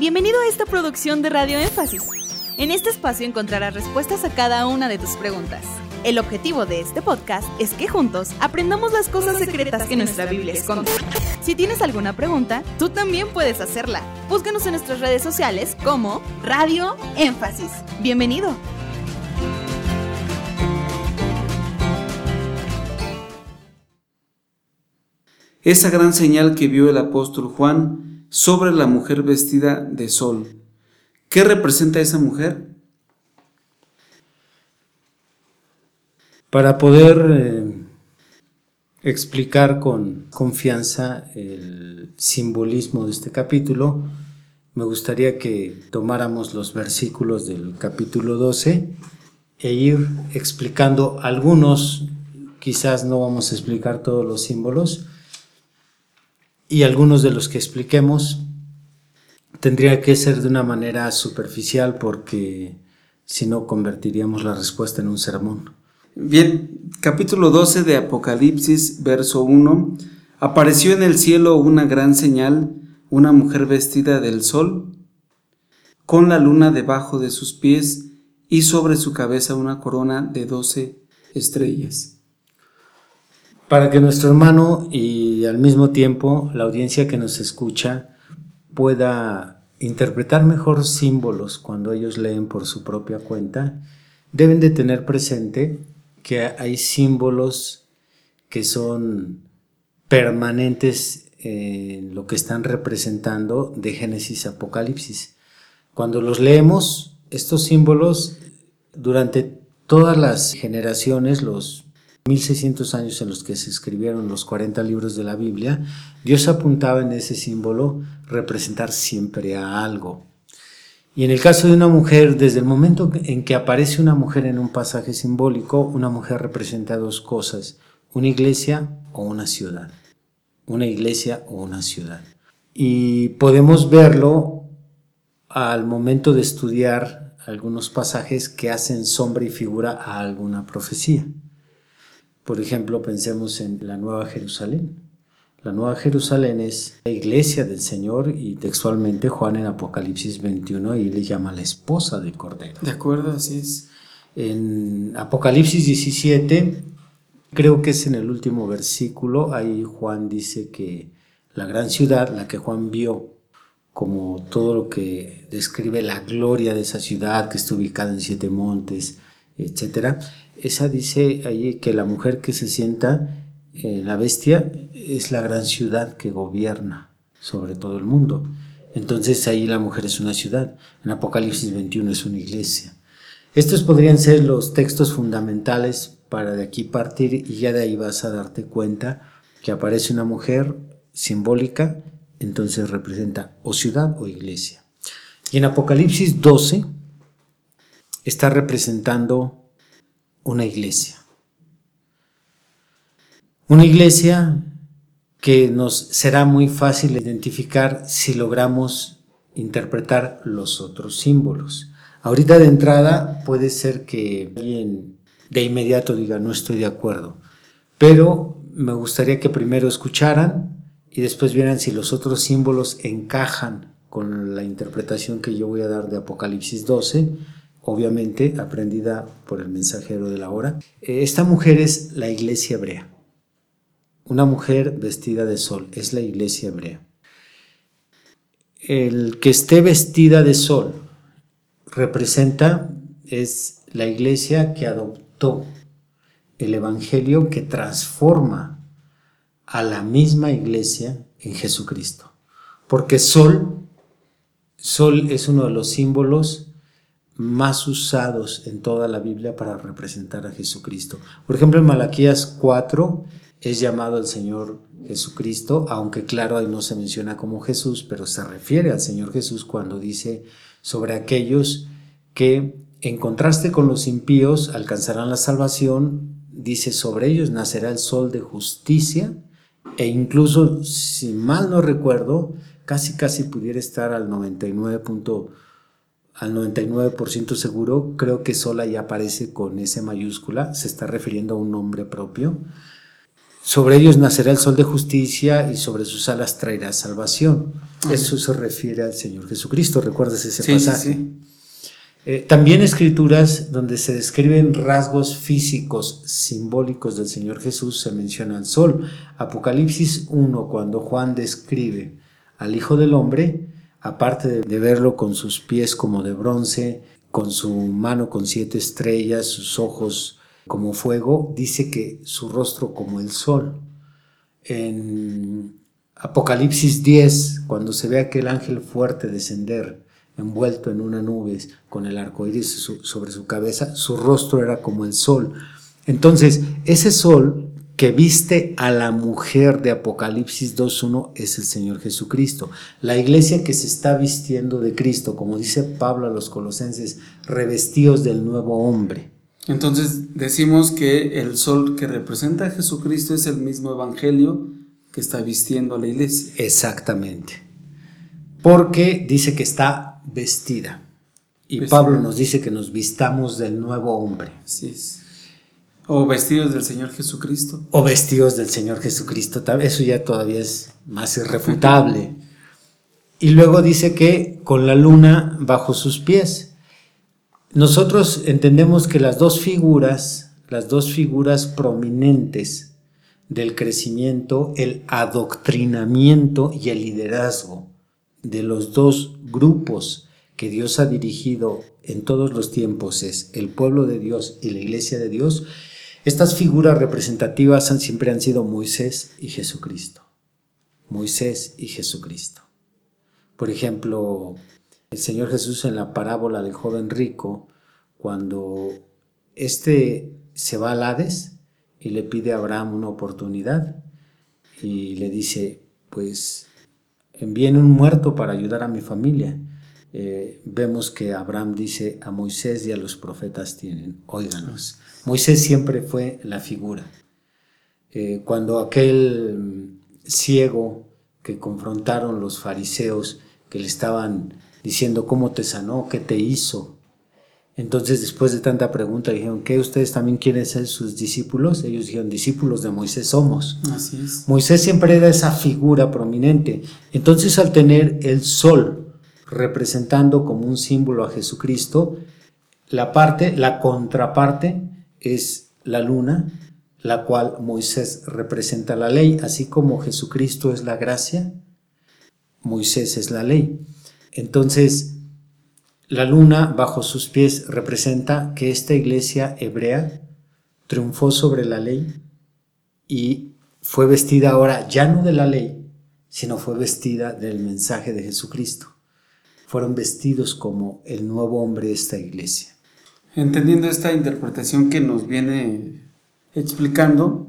Bienvenido a esta producción de Radio Énfasis. En este espacio encontrarás respuestas a cada una de tus preguntas. El objetivo de este podcast es que juntos aprendamos las cosas secretas que nuestra Biblia esconde. Si tienes alguna pregunta, tú también puedes hacerla. Búscanos en nuestras redes sociales como Radio Énfasis. ¡Bienvenido! Esa gran señal que vio el apóstol Juan sobre la mujer vestida de sol. ¿Qué representa esa mujer? Para poder explicar con confianza el simbolismo de este capítulo, me gustaría que tomáramos los versículos del capítulo 12 e ir explicando algunos, quizás no vamos a explicar todos los símbolos, y algunos de los que expliquemos tendría que ser de una manera superficial porque si no convertiríamos la respuesta en un sermón. Bien, capítulo 12 de Apocalipsis, verso 1. Apareció en el cielo una gran señal, una mujer vestida del sol, con la luna debajo de sus pies y sobre su cabeza una corona de 12 estrellas. Para que nuestro hermano y al mismo tiempo la audiencia que nos escucha pueda interpretar mejor símbolos cuando ellos leen por su propia cuenta, deben de tener presente que hay símbolos que son permanentes en lo que están representando de Génesis a Apocalipsis. Cuando los leemos, estos símbolos durante todas las generaciones, los 1600 años en los que se escribieron los 40 libros de la Biblia, Dios apuntaba en ese símbolo representar siempre a algo. Y en el caso de una mujer, desde el momento en que aparece una mujer en un pasaje simbólico, una mujer representa dos cosas, una iglesia o una ciudad. Una iglesia o una ciudad. Y podemos verlo al momento de estudiar algunos pasajes que hacen sombra y figura a alguna profecía. Por ejemplo, pensemos en la Nueva Jerusalén. La Nueva Jerusalén es la iglesia del Señor y textualmente Juan en Apocalipsis 21 y le llama la esposa del Cordero. De acuerdo, así es. En Apocalipsis 17, creo que es en el último versículo, ahí Juan dice que la gran ciudad, la que Juan vio, como todo lo que describe la gloria de esa ciudad que está ubicada en 7 montes, etcétera, esa dice ahí que la mujer que se sienta en la bestia es la gran ciudad que gobierna sobre todo el mundo. Entonces ahí la mujer es una ciudad. En Apocalipsis 21 es una iglesia. Estos podrían ser los textos fundamentales para de aquí partir y ya de ahí vas a darte cuenta que aparece una mujer simbólica, entonces representa o ciudad o iglesia. Y en Apocalipsis 12 está representando una iglesia. Una iglesia que nos será muy fácil identificar si logramos interpretar los otros símbolos. Ahorita de entrada puede ser que alguien de inmediato diga no estoy de acuerdo, pero me gustaría que primero escucharan y después vieran si los otros símbolos encajan con la interpretación que yo voy a dar de Apocalipsis 12, obviamente aprendida por el mensajero de la hora. Esta mujer es la iglesia hebrea. Una mujer vestida de sol es la iglesia hebrea. El que esté vestida de sol representa, es la iglesia que adoptó el evangelio que transforma a la misma iglesia en Jesucristo. Porque sol es uno de los símbolos más usados en toda la Biblia para representar a Jesucristo. Por ejemplo, en Malaquías 4 es llamado el Señor Jesucristo, aunque claro, ahí no se menciona como Jesús, pero se refiere al Señor Jesús cuando dice sobre aquellos que, en contraste con los impíos, alcanzarán la salvación, dice sobre ellos nacerá el sol de justicia, e incluso, si mal no recuerdo, casi pudiera estar al 99% seguro, creo que sola ya aparece con S mayúscula, se está refiriendo a un nombre propio. Sobre ellos nacerá el sol de justicia y sobre sus alas traerá salvación. Amén. Eso se refiere al Señor Jesucristo, ¿recuerdas ese pasaje? Sí. También escrituras donde se describen rasgos físicos simbólicos del Señor Jesús se menciona el sol. Apocalipsis 1, cuando Juan describe al Hijo del Hombre, aparte de verlo con sus pies como de bronce, con su mano con 7 estrellas, sus ojos como fuego, dice que su rostro como el sol. En Apocalipsis 10, cuando se ve aquel ángel fuerte descender, envuelto en una nube, con el arco iris sobre su cabeza, su rostro era como el sol. Entonces, ese sol que viste a la mujer de Apocalipsis 2.1 es el Señor Jesucristo. La iglesia que se está vistiendo de Cristo, como dice Pablo a los Colosenses, revestidos del nuevo hombre. Entonces decimos que el sol que representa a Jesucristo es el mismo evangelio que está vistiendo a la iglesia. Exactamente, porque dice que está vestida y vestida. Pablo nos dice que nos vistamos del nuevo hombre. Así es. O vestidos del Señor Jesucristo. O vestidos del Señor Jesucristo, eso ya todavía es más irrefutable. Y luego dice que con la luna bajo sus pies. Nosotros entendemos que las dos figuras prominentes del crecimiento, el adoctrinamiento y el liderazgo de los dos grupos que Dios ha dirigido en todos los tiempos, es el pueblo de Dios y la iglesia de Dios. Estas figuras representativas siempre han sido Moisés y Jesucristo. Moisés y Jesucristo. Por ejemplo, el Señor Jesús en la parábola del joven rico, cuando este se va al Hades y le pide a Abraham una oportunidad y le dice, pues envíen un muerto para ayudar a mi familia. Vemos que Abraham dice, a Moisés y a los profetas tienen, óiganos. Moisés siempre fue la figura. Cuando aquel ciego que confrontaron los fariseos, que le estaban diciendo cómo te sanó, qué te hizo, entonces después de tanta pregunta dijeron, ¿qué ustedes también quieren ser sus discípulos? Ellos dijeron, discípulos de Moisés somos. Así es. Moisés siempre era esa figura prominente. Entonces, al tener el sol representando como un símbolo a Jesucristo, la contraparte es la luna, la cual Moisés representa la ley. Así como Jesucristo es la gracia, Moisés es la ley. Entonces, la luna bajo sus pies representa que esta iglesia hebrea triunfó sobre la ley y fue vestida ahora ya no de la ley, sino fue vestida del mensaje de Jesucristo. Fueron vestidos como el nuevo hombre de esta iglesia. Entendiendo esta interpretación que nos viene explicando,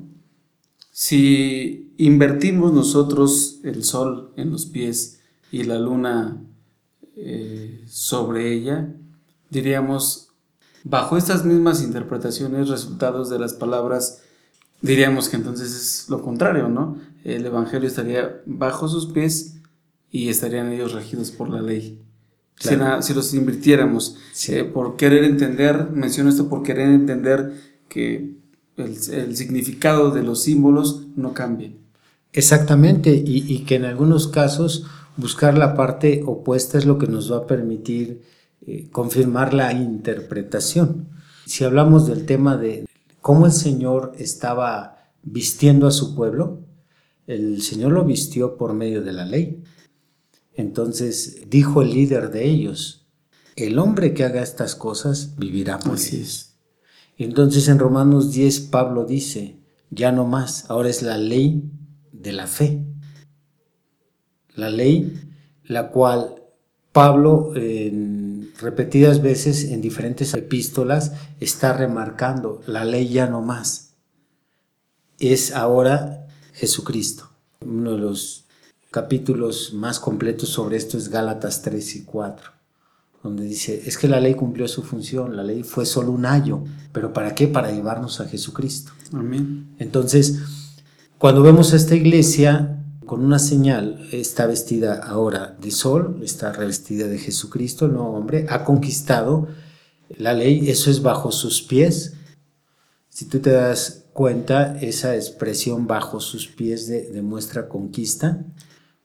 si invertimos nosotros el sol en los pies y la luna sobre ella, diríamos, bajo estas mismas interpretaciones, resultados de las palabras, diríamos que entonces es lo contrario, ¿no? El evangelio estaría bajo sus pies y estarían ellos regidos por la ley. Claro. Si los invirtiéramos, sí. Por querer entender, menciono esto por querer entender que el significado de los símbolos no cambie. Exactamente, y que en algunos casos buscar la parte opuesta es lo que nos va a permitir confirmar la interpretación. Si hablamos del tema de cómo el Señor estaba vistiendo a su pueblo, el Señor lo vistió por medio de la ley. Entonces dijo el líder de ellos, el hombre que haga estas cosas vivirá por ellas. Entonces en Romanos 10 Pablo dice, ya no más, ahora es la ley de la fe. La ley, la cual Pablo repetidas veces en diferentes epístolas está remarcando, la ley ya no más, es ahora Jesucristo. Uno de los capítulos más completos sobre esto es Gálatas 3 y 4, donde dice, es que la ley cumplió su función, la ley fue solo un ayo, ¿pero para qué? Para llevarnos a Jesucristo. Amén. Entonces, cuando vemos a esta iglesia con una señal, está vestida ahora de sol, está revestida de Jesucristo, el nuevo hombre, ha conquistado la ley, eso es bajo sus pies. Si tú te das cuenta esa expresión bajo sus pies de nuestra conquista,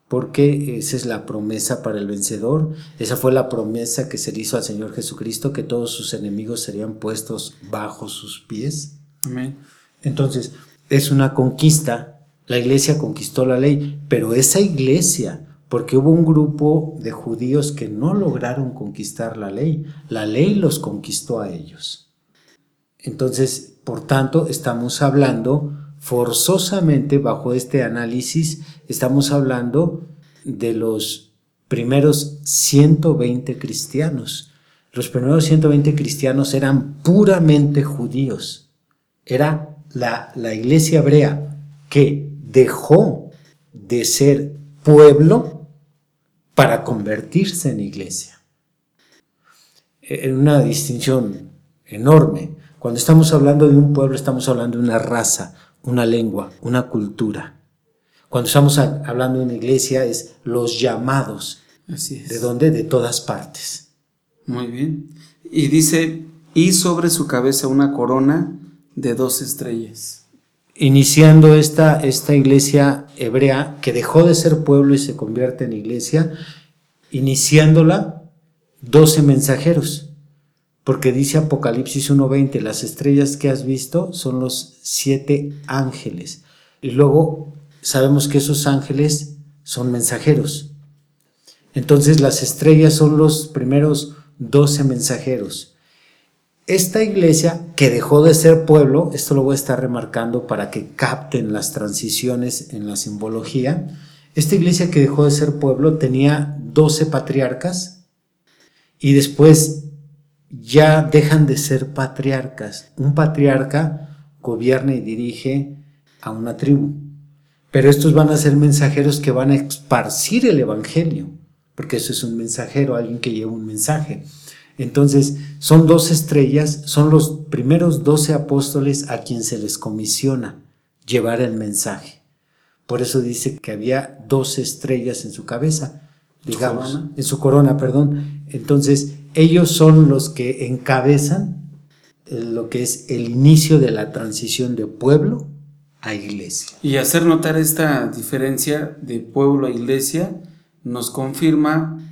porque esa es la promesa para el vencedor. Esa fue la promesa que se le hizo al Señor Jesucristo, que todos sus enemigos serían puestos bajo sus pies. Amén. Entonces, es una conquista. La iglesia conquistó la ley, pero esa iglesia, porque hubo un grupo de judíos que no lograron conquistar la ley los conquistó a ellos. Entonces, por tanto, estamos hablando forzosamente bajo este análisis, estamos hablando de los primeros 120 cristianos. Los primeros 120 cristianos eran puramente judíos. Era la iglesia hebrea que dejó de ser pueblo para convertirse en iglesia. Es una distinción enorme. Cuando estamos hablando de un pueblo, estamos hablando de una raza, una lengua, una cultura. Cuando estamos hablando de una iglesia es los llamados. Así es. ¿De dónde? De todas partes. Muy bien. Y dice, y sobre su cabeza una corona de 2 estrellas. Iniciando esta iglesia hebrea que dejó de ser pueblo y se convierte en iglesia, iniciándola 12 mensajeros. Porque dice Apocalipsis 1:20, las estrellas que has visto son los 7 ángeles. Y luego sabemos que esos ángeles son mensajeros. Entonces las estrellas son los primeros 12 mensajeros. Esta iglesia que dejó de ser pueblo, esto lo voy a estar remarcando para que capten las transiciones en la simbología. Esta iglesia que dejó de ser pueblo tenía 12 patriarcas y después ya dejan de ser patriarcas. Un patriarca gobierna y dirige a una tribu, pero estos van a ser mensajeros que van a esparcir el evangelio, porque eso es un mensajero, alguien que lleva un mensaje. Entonces son 2 estrellas, son los primeros 12 apóstoles a quien se les comisiona llevar el mensaje. Por eso dice que había 2 estrellas en su cabeza, digamos, en su corona, perdón. Entonces ellos son los que encabezan lo que es el inicio de la transición de pueblo a iglesia. Y hacer notar esta diferencia de pueblo a iglesia nos confirma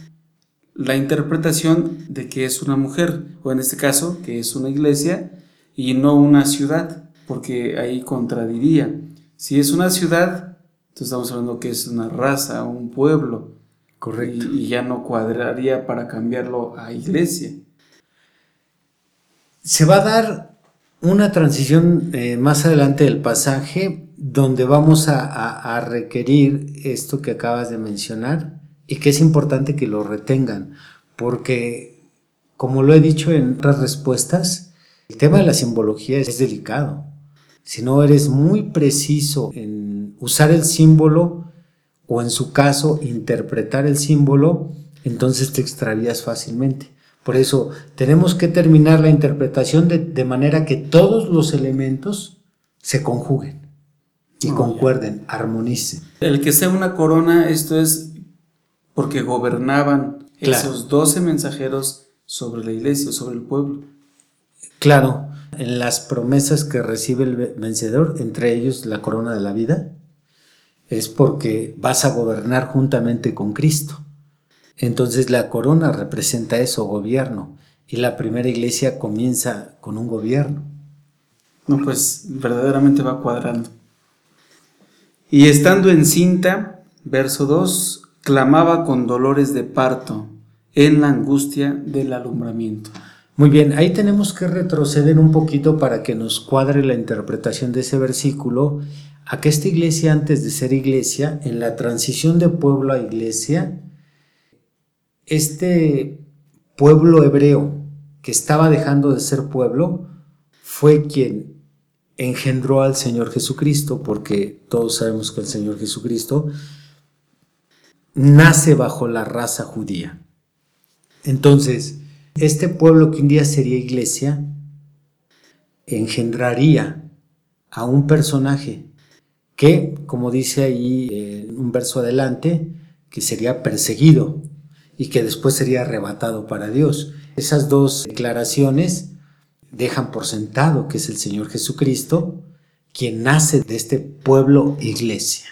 la interpretación de que es una mujer, o en este caso, que es una iglesia y no una ciudad, porque ahí contradiría. Si es una ciudad, entonces estamos hablando que es una raza, un pueblo. Correcto. Y ya no cuadraría para cambiarlo a iglesia. Se va a dar una transición más adelante del pasaje donde vamos a requerir esto que acabas de mencionar y que es importante que lo retengan, porque como lo he dicho en otras respuestas, el tema de la simbología es delicado. Si no eres muy preciso en usar el símbolo, o en su caso, interpretar el símbolo, entonces te extravías fácilmente. Por eso, tenemos que terminar la interpretación de manera que todos los elementos se conjuguen y concuerden, armonicen. El que sea una corona, esto es porque gobernaban, claro, esos 12 mensajeros sobre la iglesia, sobre el pueblo. Claro, en las promesas que recibe el vencedor, entre ellos la corona de la vida, es porque vas a gobernar juntamente con Cristo. Entonces la corona representa eso, gobierno, y la primera iglesia comienza con un gobierno. No, pues verdaderamente va cuadrando. Y estando encinta, verso 2, clamaba con dolores de parto en la angustia del alumbramiento. Muy bien, ahí tenemos que retroceder un poquito para que nos cuadre la interpretación de ese versículo, a que esta iglesia, antes de ser iglesia, en la transición de pueblo a iglesia, este pueblo hebreo que estaba dejando de ser pueblo fue quien engendró al Señor Jesucristo, porque todos sabemos que el Señor Jesucristo nace bajo la raza judía. Entonces, este pueblo que un día sería iglesia engendraría a un personaje que, como dice ahí un verso adelante, que sería perseguido y que después sería arrebatado para Dios. Esas dos declaraciones dejan por sentado que es el Señor Jesucristo quien nace de este pueblo iglesia.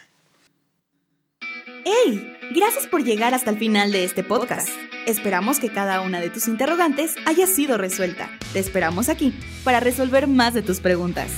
¡Hey! Gracias por llegar hasta el final de este podcast. Esperamos que cada una de tus interrogantes haya sido resuelta. Te esperamos aquí para resolver más de tus preguntas.